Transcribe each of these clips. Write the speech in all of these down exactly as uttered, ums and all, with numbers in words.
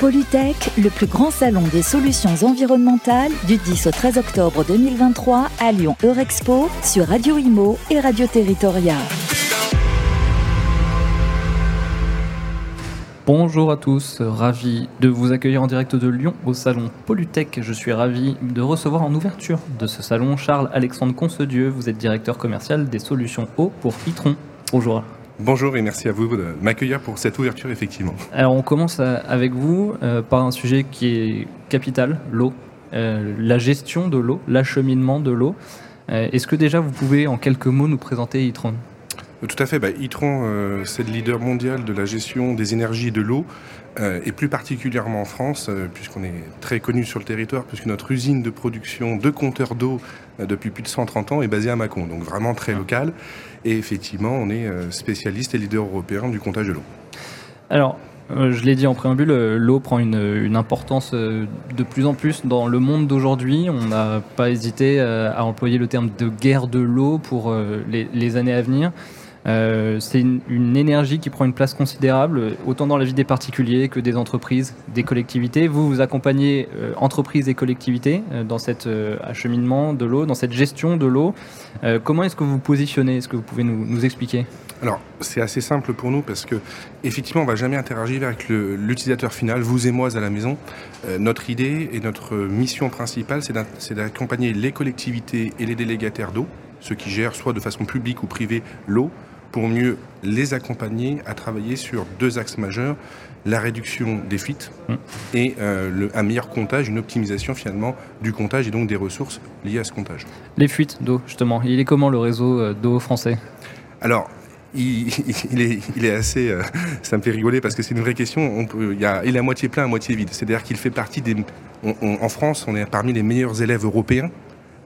Pollutec, le plus grand salon des solutions environnementales du dix au treize octobre deux mille vingt-trois à Lyon-Eurexpo sur Radio I M O et Radio Territoria. Bonjour à tous, ravi de vous accueillir en direct de Lyon au salon Pollutec. Je suis ravi de recevoir en ouverture de ce salon Charles-Alexandre Concedieu. Vous êtes directeur commercial des solutions eau pour Itron. Bonjour. Bonjour et merci à vous de m'accueillir pour cette ouverture, effectivement. Alors on commence avec vous euh, par un sujet qui est capital, l'eau, euh, la gestion de l'eau, l'acheminement de l'eau. Euh, est-ce que déjà vous pouvez en quelques mots nous présenter Itron ? Tout à fait. Bah, Itron, euh, c'est le leader mondial de la gestion des énergies et de l'eau, euh, et plus particulièrement en France, euh, puisqu'on est très connu sur le territoire, puisque notre usine de production de compteurs d'eau, euh, depuis plus de cent trente ans, est basée à Mâcon, donc vraiment très local. Et effectivement, on est euh, spécialiste et leader européen du comptage de l'eau. Alors, euh, je l'ai dit en préambule, euh, l'eau prend une, une importance euh, de plus en plus dans le monde d'aujourd'hui. On n'a pas hésité euh, à employer le terme de guerre de l'eau pour euh, les, les années à venir. Euh, c'est une, une énergie qui prend une place considérable, autant dans la vie des particuliers que des entreprises, des collectivités. Vous, vous accompagnez euh, entreprises et collectivités euh, dans cet euh, acheminement de l'eau, dans cette gestion de l'eau. Euh, comment est-ce que vous vous positionnez ? Est-ce que vous pouvez nous, nous expliquer ? Alors, c'est assez simple pour nous parce que, effectivement, on ne va jamais interagir avec le, l'utilisateur final, vous et moi à la maison. Euh, notre idée et notre mission principale, c'est, c'est d'accompagner les collectivités et les délégataires d'eau, ceux qui gèrent soit de façon publique ou privée l'eau, pour mieux les accompagner à travailler sur deux axes majeurs, la réduction des fuites et euh, le, un meilleur comptage, une optimisation finalement du comptage et donc des ressources liées à ce comptage. Les fuites d'eau, justement, il est comment le réseau d'eau français ? Alors, il, il, est, il est assez... Euh, ça me fait rigoler parce que c'est une vraie question. On peut, il, y a, il est à moitié plein, à moitié vide. C'est-à-dire qu'il fait partie des... On, on, en France, on est parmi les meilleurs élèves européens,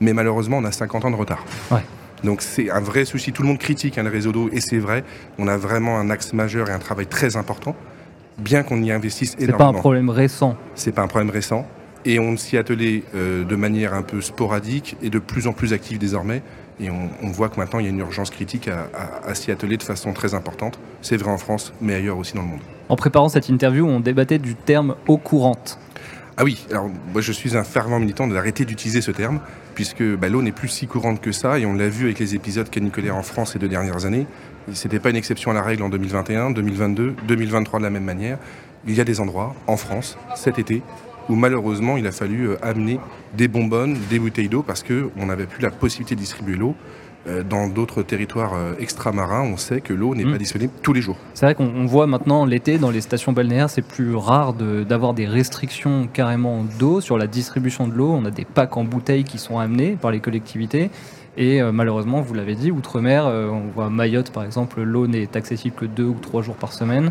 mais malheureusement, on a cinquante ans de retard. Ouais. Donc c'est un vrai souci. Tout le monde critique hein, le réseau d'eau, et c'est vrai. On a vraiment un axe majeur et un travail très important, bien qu'on y investisse énormément. C'est pas un problème récent. C'est pas un problème récent. Et on s'y attelait euh, de manière un peu sporadique et de plus en plus active désormais. Et on, on voit que maintenant, il y a une urgence critique à, à, à s'y atteler de façon très importante. C'est vrai en France, mais ailleurs aussi dans le monde. En préparant cette interview, on débattait du terme « eau courante ». Ah oui, alors moi je suis un fervent militant d'arrêter d'utiliser ce terme, puisque bah, l'eau n'est plus si courante que ça, et on l'a vu avec les épisodes caniculaires en France ces deux dernières années. C'était pas une exception à la règle en deux mille vingt et un, deux mille vingt-deux, deux mille vingt-trois de la même manière. Il y a des endroits, en France, cet été, où malheureusement il a fallu amener des bonbonnes, des bouteilles d'eau, parce qu'on n'avait plus la possibilité de distribuer l'eau. Dans d'autres territoires extramarins, on sait que l'eau n'est mmh. pas disponible tous les jours. C'est vrai qu'on voit maintenant l'été dans les stations balnéaires, c'est plus rare de, d'avoir des restrictions carrément d'eau sur la distribution de l'eau. On a des packs en bouteilles qui sont amenés par les collectivités. Et euh, malheureusement, vous l'avez dit, outre-mer, euh, on voit Mayotte par exemple, l'eau n'est accessible que deux ou trois jours par semaine.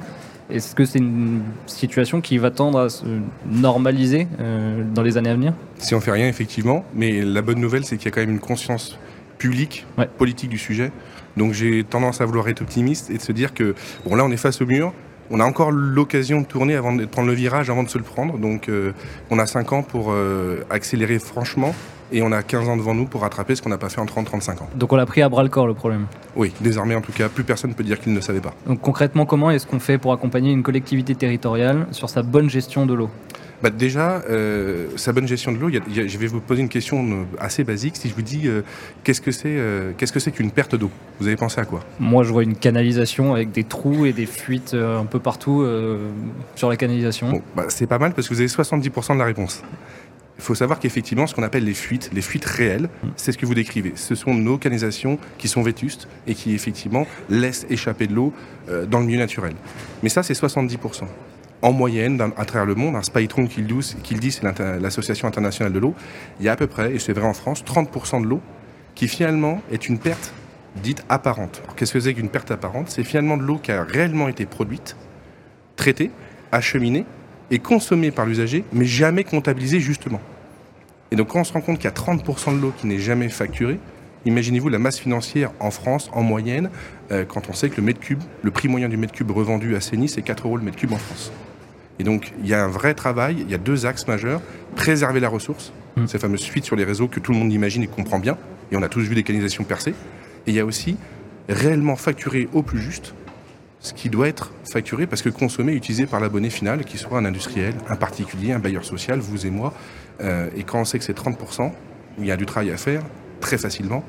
Est-ce que c'est une situation qui va tendre à se normaliser euh, dans les années à venir ? Si on ne fait rien, effectivement. Mais la bonne nouvelle, c'est qu'il y a quand même une conscience public, ouais. politique du sujet. Donc j'ai tendance à vouloir être optimiste et de se dire que, bon là on est face au mur, on a encore l'occasion de tourner, avant de prendre le virage avant de se le prendre, donc euh, on a cinq ans pour euh, accélérer franchement et on a quinze ans devant nous pour rattraper ce qu'on n'a pas fait en trente à trente-cinq ans. Donc on l'a pris à bras-le-corps le problème. Oui, désormais en tout cas, plus personne ne peut dire qu'il ne le savait pas. Donc concrètement, comment est-ce qu'on fait pour accompagner une collectivité territoriale sur sa bonne gestion de l'eau ? Bah déjà, euh, sa bonne gestion de l'eau, y a, y a, je vais vous poser une question assez basique. Si je vous dis euh, qu'est-ce que c'est, euh, qu'est-ce que c'est qu'une perte d'eau ? Vous avez pensé à quoi ? Moi, je vois une canalisation avec des trous et des fuites euh, un peu partout euh, sur la canalisation. Bon, bah, c'est pas mal parce que vous avez soixante-dix pour cent de la réponse. Il faut savoir qu'effectivement, ce qu'on appelle les fuites, les fuites réelles, c'est ce que vous décrivez. Ce sont nos canalisations qui sont vétustes et qui, effectivement, laissent échapper de l'eau euh, dans le milieu naturel. Mais ça, c'est soixante-dix pour cent. En moyenne, à travers le monde, un Spytron qui le dit, c'est l'Association internationale de l'eau, il y a à peu près, et c'est vrai en France, trente pour cent de l'eau qui finalement est une perte dite apparente. Alors, qu'est-ce que c'est qu'une perte apparente ? C'est finalement de l'eau qui a réellement été produite, traitée, acheminée et consommée par l'usager, mais jamais comptabilisée justement. Et donc quand on se rend compte qu'il y a trente pour cent de l'eau qui n'est jamais facturée, imaginez-vous la masse financière en France, en moyenne, euh, quand on sait que le mètre cube, le prix moyen du mètre cube revendu à Sénis, c'est quatre euros le mètre cube en France. Et donc, il y a un vrai travail, il y a deux axes majeurs. Préserver la ressource, mmh. ces fameuses fuites sur les réseaux que tout le monde imagine et comprend bien, et on a tous vu des canalisations percées. Et il y a aussi réellement facturer au plus juste ce qui doit être facturé parce que consommé, utilisé par l'abonné final, qu'il soit un industriel, un particulier, un bailleur social, vous et moi. Euh, et quand on sait que c'est trente pour cent, il y a du travail à faire, très facilement,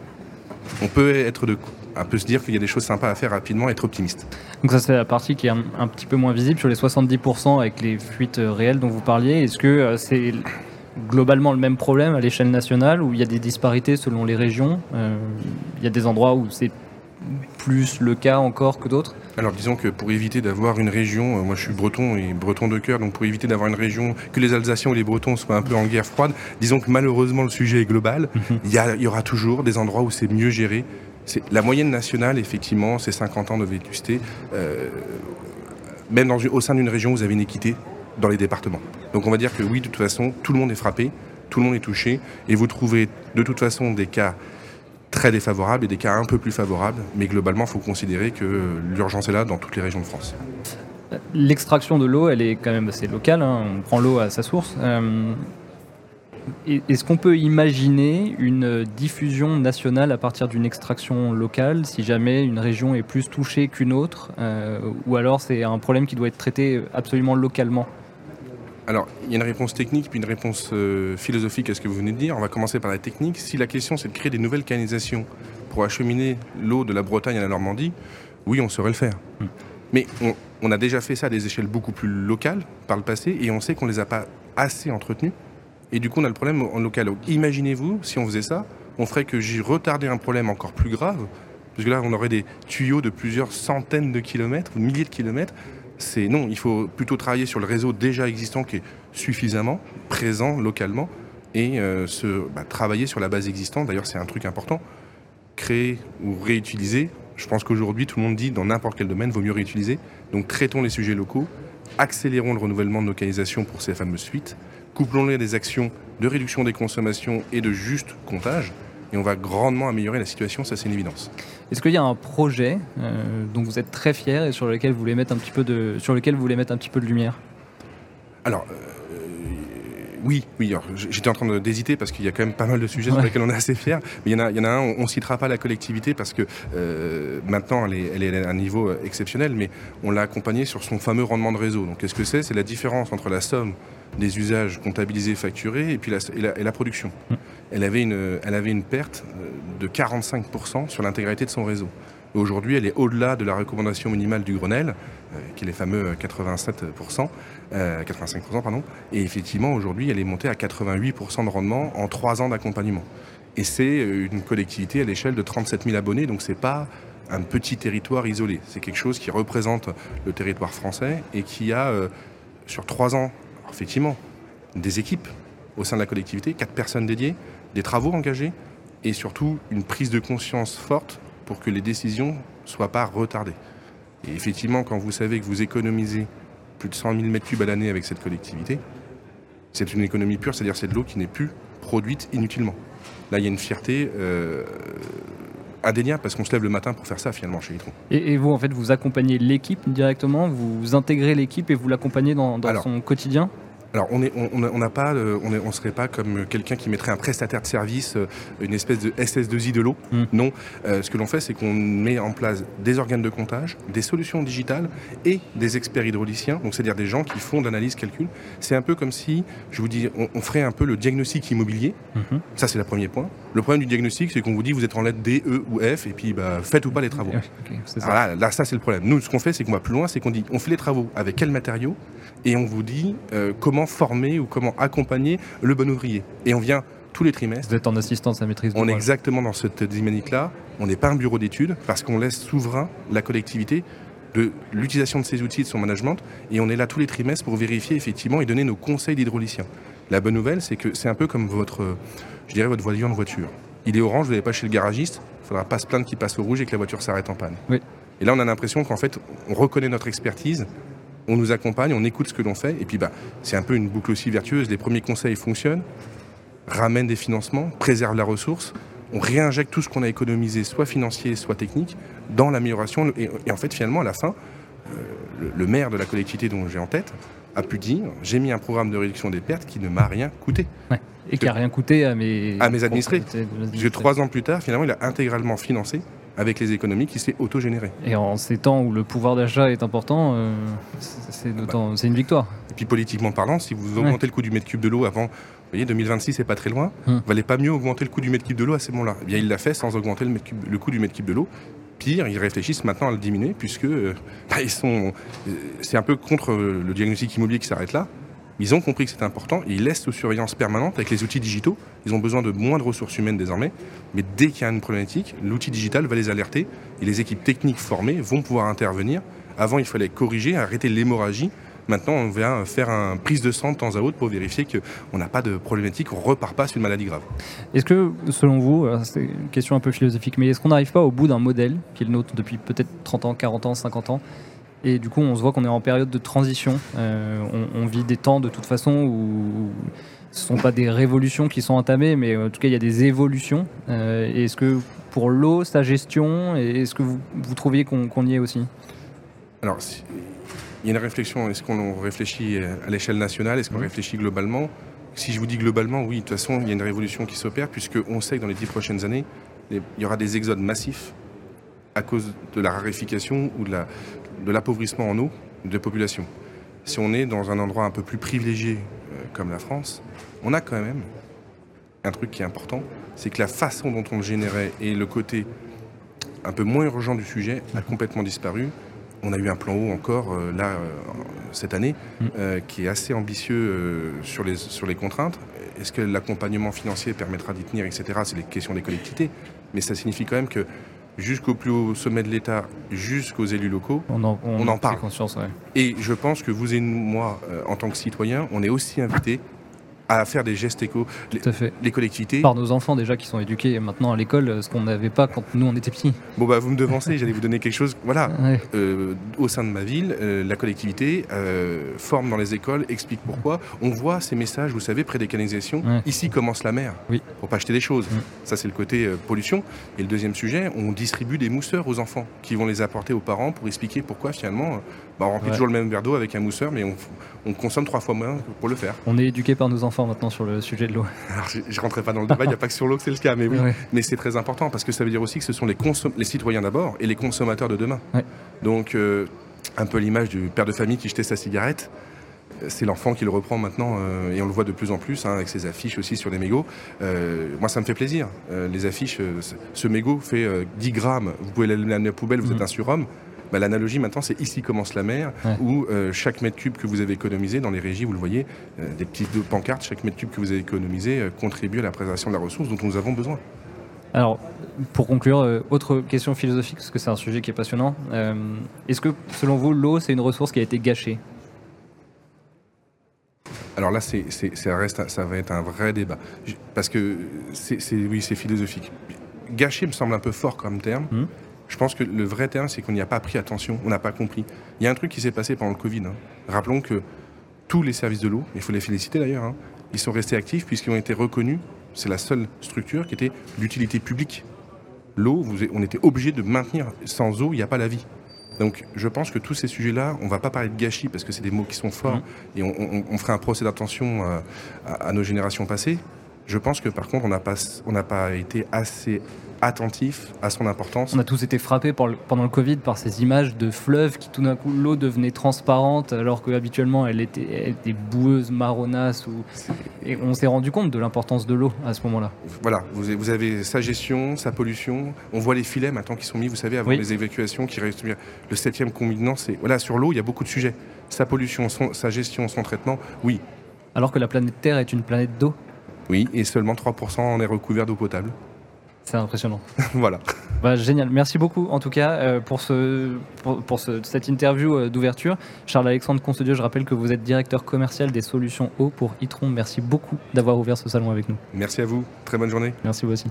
on peut être de... on peut se dire qu'il y a des choses sympas à faire rapidement, être optimiste. Donc ça, c'est la partie qui est un, un petit peu moins visible sur les soixante-dix pour cent avec les fuites réelles dont vous parliez. Est-ce que euh, c'est globalement le même problème à l'échelle nationale où il y a des disparités selon les régions? Euh, il y a des endroits où c'est plus le cas encore que d'autres? Alors disons que pour éviter d'avoir une région, euh, moi je suis breton et breton de cœur, donc pour éviter d'avoir une région, que les Alsaciens ou les Bretons soient un peu en guerre froide, disons que malheureusement le sujet est global, il y a, y aura toujours des endroits où c'est mieux géré. C'est, la moyenne nationale, effectivement, c'est cinquante ans de vétusté, euh, même dans, au sein d'une région, vous avez une équité dans les départements. Donc on va dire que oui, de toute façon, tout le monde est frappé, tout le monde est touché, et vous trouvez de toute façon des cas très défavorables et des cas un peu plus favorables, mais globalement, il faut considérer que l'urgence est là dans toutes les régions de France. L'extraction de l'eau, elle est quand même assez locale, hein, on prend l'eau à sa source. Euh... Est-ce qu'on peut imaginer une diffusion nationale à partir d'une extraction locale, si jamais une région est plus touchée qu'une autre, euh, ou alors c'est un problème qui doit être traité absolument localement ? Alors, il y a une réponse technique puis une réponse euh, philosophique à ce que vous venez de dire. On va commencer par la technique. Si la question c'est de créer des nouvelles canalisations pour acheminer l'eau de la Bretagne à la Normandie, oui, on saurait le faire. Mmh. Mais on, on a déjà fait ça à des échelles beaucoup plus locales par le passé, et on sait qu'on ne les a pas assez entretenues. Et du coup, on a le problème en local. Donc, imaginez-vous, si on faisait ça, on ferait que j'y retardais un problème encore plus grave, parce que là, on aurait des tuyaux de plusieurs centaines de kilomètres, ou milliers de kilomètres. C'est non, il faut plutôt travailler sur le réseau déjà existant qui est suffisamment présent localement et euh, se, bah, travailler sur la base existante. D'ailleurs, c'est un truc important. Créer ou réutiliser. Je pense qu'aujourd'hui, tout le monde dit dans n'importe quel domaine, vaut mieux réutiliser. Donc, traitons les sujets locaux, accélérons le renouvellement de localisation pour ces fameuses fuites. Couplons-les à des actions de réduction des consommations et de juste comptage, et on va grandement améliorer la situation, ça c'est une évidence. Est-ce qu'il y a un projet euh, dont vous êtes très fier et sur lequel vous voulez mettre un petit peu de, sur lequel vous voulez mettre un petit peu de lumière ? Alors, euh, oui, oui alors, j'étais en train d'hésiter parce qu'il y a quand même pas mal de sujets ouais. sur lesquels on est assez fier, mais il y en a, il y en a un, on ne citera pas la collectivité parce que euh, maintenant elle est, elle est à un niveau exceptionnel, mais on l'a accompagnée sur son fameux rendement de réseau. Donc qu'est-ce que c'est ? C'est la différence entre la somme des usages comptabilisés, facturés, et puis la, et la, et la production. Elle avait une, elle avait une perte de quarante-cinq pour cent sur l'intégralité de son réseau. Et aujourd'hui, elle est au-delà de la recommandation minimale du Grenelle, euh, qui est les fameux quatre-vingt-sept pour cent, euh, quatre-vingt-cinq pour cent, pardon. Et effectivement, aujourd'hui, elle est montée à quatre-vingt-huit pour cent de rendement en trois ans d'accompagnement. Et c'est une collectivité à l'échelle de trente-sept mille abonnés, donc c'est pas un petit territoire isolé. C'est quelque chose qui représente le territoire français et qui a, euh, sur trois ans, effectivement, des équipes au sein de la collectivité, quatre personnes dédiées, des travaux engagés et surtout une prise de conscience forte pour que les décisions ne soient pas retardées. Et effectivement, quand vous savez que vous économisez plus de cent mille mètres cubes à l'année avec cette collectivité, c'est une économie pure, c'est-à-dire c'est de l'eau qui n'est plus produite inutilement. Là, il y a une fierté euh, indéniable parce qu'on se lève le matin pour faire ça finalement chez Itron. Et, et vous, en fait, vous accompagnez l'équipe directement, vous intégrez l'équipe et vous l'accompagnez dans, dans Alors, son quotidien ? Alors, on est, on n'a on pas, on ne serait pas comme quelqu'un qui mettrait un prestataire de service, une espèce de S S I I de l'eau. Mmh. Non, euh, ce que l'on fait, c'est qu'on met en place des organes de comptage, des solutions digitales et des experts hydrauliciens, donc c'est-à-dire des gens qui font de l'analyse, calcul. C'est un peu comme si, je vous dis, on, on ferait un peu le diagnostic immobilier. Mmh. Ça, c'est le premier point. Le problème du diagnostic, c'est qu'on vous dit, vous êtes en lettres D, E ou F, et puis bah, faites ou pas les travaux. Okay, c'est ça. Alors là, là, ça, c'est le problème. Nous, ce qu'on fait, c'est qu'on va plus loin, c'est qu'on dit, on fait les travaux avec quels matériaux, et on vous dit euh, comment former ou comment accompagner le bon ouvrier. Et on vient tous les trimestres. Vous êtes en assistance à maîtrise. On est exactement dans cette dynamique-là. On n'est pas un bureau d'études parce qu'on laisse souverain la collectivité de l'utilisation de ses outils, de son management. Et on est là tous les trimestres pour vérifier effectivement et donner nos conseils d'hydraulicien. La bonne nouvelle, c'est que c'est un peu comme votre, je dirais, votre voilier de voiture. Il est orange, vous n'allez pas chez le garagiste. Il ne faudra pas se plaindre qu'il passe au rouge et que la voiture s'arrête en panne. Oui. Et là, on a l'impression qu'en fait, on reconnaît notre expertise. On nous accompagne, on écoute ce que l'on fait, et puis bah, c'est un peu une boucle aussi vertueuse. Les premiers conseils fonctionnent, ramènent des financements, préservent la ressource, on réinjecte tout ce qu'on a économisé, soit financier, soit technique, dans l'amélioration. Et, et en fait, finalement, à la fin, euh, le, le maire de la collectivité dont j'ai en tête a pu dire « j'ai mis un programme de réduction des pertes qui ne m'a rien coûté ouais. ». Et qui n'a rien coûté à mes... à mes administrés. Parce que trois ans plus tard, finalement, il a intégralement financé avec les économies qui s'est auto-générée. Et en ces temps où le pouvoir d'achat est important, euh, c'est, d'autant, bah, c'est une victoire. Et puis politiquement parlant, si vous augmentez ouais. le coût du mètre cube de l'eau avant, vous voyez, deux mille vingt-six, c'est pas très loin, hum. valait pas mieux augmenter le coût du mètre cube de l'eau à ces moments-là. Eh bien, il l'a fait sans augmenter le, mètre cube, le coût du mètre cube de l'eau. Pire, ils réfléchissent maintenant à le diminuer, puisque euh, bah, ils sont, euh, c'est un peu contre le diagnostic immobilier qui s'arrête là. Ils ont compris que c'était important et ils laissent sous surveillance permanente avec les outils digitaux. Ils ont besoin de moins de ressources humaines désormais, mais dès qu'il y a une problématique, l'outil digital va les alerter et les équipes techniques formées vont pouvoir intervenir. Avant, il fallait corriger, arrêter l'hémorragie. Maintenant, on vient faire une prise de sang de temps à autre pour vérifier qu'on n'a pas de problématique, on ne repart pas sur une maladie grave. Est-ce que, selon vous, c'est une question un peu philosophique, mais est-ce qu'on n'arrive pas au bout d'un modèle qui est le nôtre depuis peut-être trente ans, quarante ans, cinquante ans ? Et du coup, on se voit qu'on est en période de transition. Euh, on, on vit des temps, de toute façon, où ce ne sont pas des révolutions qui sont entamées, mais en tout cas, il y a des évolutions. Euh, est-ce que pour l'eau, sa gestion, est-ce que vous, vous trouviez qu'on, qu'on y est aussi ? Alors, il y a une réflexion. Est-ce qu'on réfléchit à l'échelle nationale ? Est-ce qu'on réfléchit globalement ? Si je vous dis globalement, oui, de toute façon, il y a une révolution qui s'opère, puisqu'on sait que dans les dix prochaines années, il y aura des exodes massifs à cause de la raréfication ou de la... de l'appauvrissement en eau de population. Si on est dans un endroit un peu plus privilégié euh, comme la France, on a quand même un truc qui est important, c'est que la façon dont on le générait et le côté un peu moins urgent du sujet a complètement disparu. On a eu un plan eau encore euh, là, euh, cette année, euh, qui est assez ambitieux euh, sur, les, sur les contraintes. Est-ce que l'accompagnement financier permettra d'y tenir, et cetera. C'est les questions des collectivités, mais ça signifie quand même que jusqu'au plus haut sommet de l'État, jusqu'aux élus locaux, on en, on on en parle. Ouais. Et je pense que vous et nous, moi, euh, en tant que citoyens, on est aussi invités à faire des gestes éco. Tout les, à fait. Les collectivités. Par nos enfants déjà qui sont éduqués maintenant à l'école, ce qu'on n'avait pas quand nous on était petits. Bon bah vous me devancez, j'allais vous donner quelque chose. Voilà, ouais. euh, au sein de ma ville, euh, la collectivité euh, forme dans les écoles, explique pourquoi. Ouais. On voit ces messages, vous savez, près des canalisations, ouais. ici commence la mer, oui. pour pas acheter des choses. Ouais. Ça c'est le côté euh, pollution. Et le deuxième sujet, on distribue des mousseurs aux enfants qui vont les apporter aux parents pour expliquer pourquoi finalement, bah, on remplit ouais. toujours le même verre d'eau avec un mousseur, mais on, on consomme trois fois moins pour le faire. On est éduqué par nos enfants maintenant sur le sujet de l'eau. Alors, je ne rentrerai pas dans le débat, il n'y a pas que sur l'eau que c'est le cas, mais oui. Ouais. Mais c'est très important parce que ça veut dire aussi que ce sont les, consom- les citoyens d'abord et les consommateurs de demain. Ouais. Donc, euh, un peu l'image du père de famille qui jetait sa cigarette, c'est l'enfant qui le reprend maintenant euh, et on le voit de plus en plus hein, avec ses affiches aussi sur les mégots. Euh, moi, ça me fait plaisir. Euh, les affiches, euh, ce mégot fait euh, dix grammes, vous pouvez l'amener à la poubelle, vous mmh. êtes un surhomme. Bah, l'analogie maintenant c'est ici commence la mer ouais. où euh, chaque mètre cube que vous avez économisé dans les régies, vous le voyez, euh, des petites pancartes, chaque mètre cube que vous avez économisé euh, contribue à la préservation de la ressource dont nous avons besoin. Alors pour conclure, euh, autre question philosophique parce que c'est un sujet qui est passionnant, euh, est-ce que selon vous l'eau c'est une ressource qui a été gâchée ? Alors là c'est, c'est, ça, reste, ça va être un vrai débat parce que c'est, c'est, oui c'est philosophique. Gâcher me semble un peu fort comme terme. Mmh. Je pense que le vrai terme, c'est qu'on n'y a pas pris attention, on n'a pas compris. Il y a un truc qui s'est passé pendant le Covid. Hein. Rappelons que tous les services de l'eau, il faut les féliciter d'ailleurs, hein, ils sont restés actifs puisqu'ils ont été reconnus. C'est la seule structure qui était d'utilité publique. L'eau, vous, on était obligé de maintenir. Sans eau, il n'y a pas la vie. Donc je pense que tous ces sujets-là, on ne va pas parler de gâchis parce que c'est des mots qui sont forts mmh. et on, on, on ferait un procès d'attention à, à, à nos générations passées. Je pense que par contre, on n'a pas, on n'a pas été assez attentif à son importance. On a tous été frappés le, pendant le Covid par ces images de fleuves qui tout d'un coup l'eau devenait transparente alors qu'habituellement elle était, elle était boueuse, marronasse ou... et on s'est rendu compte de l'importance de l'eau à ce moment-là. Voilà, vous, vous avez sa gestion, sa pollution, on voit les filets maintenant qui sont mis, vous savez, avant oui. les évacuations qui restent... Le septième combinant, c'est... Voilà, sur l'eau, il y a beaucoup de sujets. Sa pollution, son, sa gestion, son traitement, oui. Alors que la planète Terre est une planète d'eau. Oui, et seulement trois pour cent en est recouvert d'eau potable. C'est impressionnant. Voilà. Bah, génial. Merci beaucoup, en tout cas, euh, pour, ce, pour, pour ce, cette interview euh, d'ouverture. Charles-Alexandre Concedieu, je rappelle que vous êtes directeur commercial des solutions eau pour Itron. Merci beaucoup d'avoir ouvert ce salon avec nous. Merci à vous. Très bonne journée. Merci, vous aussi.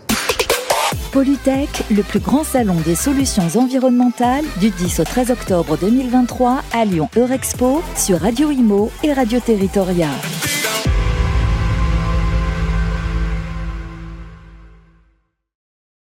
Pollutec, le plus grand salon des solutions environnementales du dix au treize octobre deux mille vingt-trois à Lyon-Eurexpo sur Radio I M O et Radio Territoria.